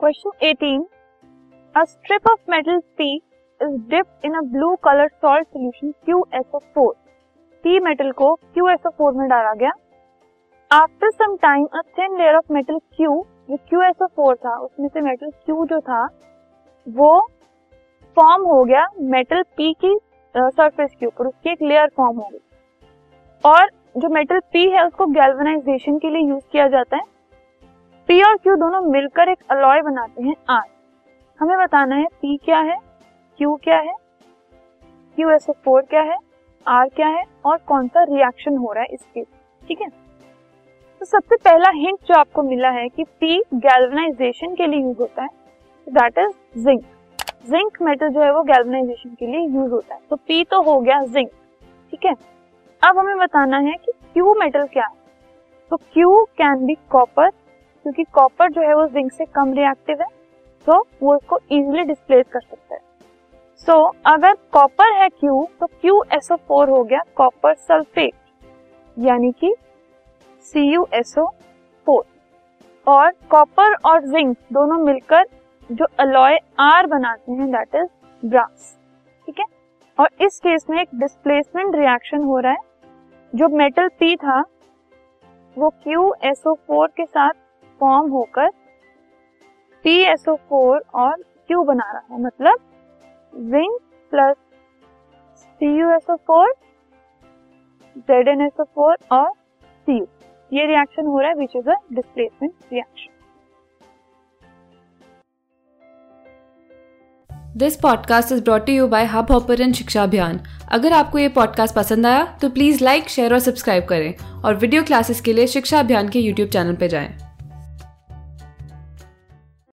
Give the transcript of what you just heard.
Question 18, a strip of metal P is dipped in a blue colour salt solution CuSO4. P metal को CuSO4 में डाला गया. After some time a thin layer of metal Q जो CuSO4 था उसमें से metal Q जो था वो फॉर्म हो गया मेटल P की सरफेस के ऊपर, उसकी एक लेयर फॉर्म हो गई. और जो मेटल P है उसको गैल्वेनाइजेशन के लिए यूज किया जाता है. P और Q दोनों मिलकर एक अलॉय बनाते हैं R. हमें बताना है P क्या है, Q क्या है, CuSO4 क्या है, R क्या है और कौन सा रिएक्शन हो रहा है इसके. ठीक है, तो सबसे पहला हिंट जो आपको मिला है कि P गैल्वेनाइजेशन के लिए यूज होता है, that is zinc. Zinc metal जो है वो गैल्वेनाइजेशन के लिए यूज होता है. तो P तो हो गया जिंक. ठीक है, अब हमें बताना है कि Q मेटल क्या है. तो Q कैन बी कॉपर, क्योंकि कॉपर जो है वो जिंक से कम रिएक्टिव है, तो वो उसको इजीली डिस्प्लेस कर सकता है. सो अगर कॉपर है Q तो CuSO4 हो गया कॉपर सल्फेट, यानी कि CuSO4. और कॉपर और जिंक दोनों मिलकर जो अलॉय R बनाते हैं दैट इज ब्रास. ठीक है, और इस केस में एक डिस्प्लेसमेंट रिएक्शन हो रहा है. जो मेटल P था वो CuSO4 के साथ फॉर्म होकर CuSO4 और Q बना रहा है, मतलब जिंक प्लस CuSO4, ZnSO4 और Cu. ये रिएक्शन हो रहा है which is a displacement reaction. This podcast is brought to you by hub hopper and Shiksha Abhiyan. अगर आपको ये पॉडकास्ट पसंद आया तो प्लीज़ लाइक, शेयर और सब्सक्राइब करें और वीडियो क्लासेस के लिए शिक्षा अभियान के यूट्यूब चैनल पर जाएं.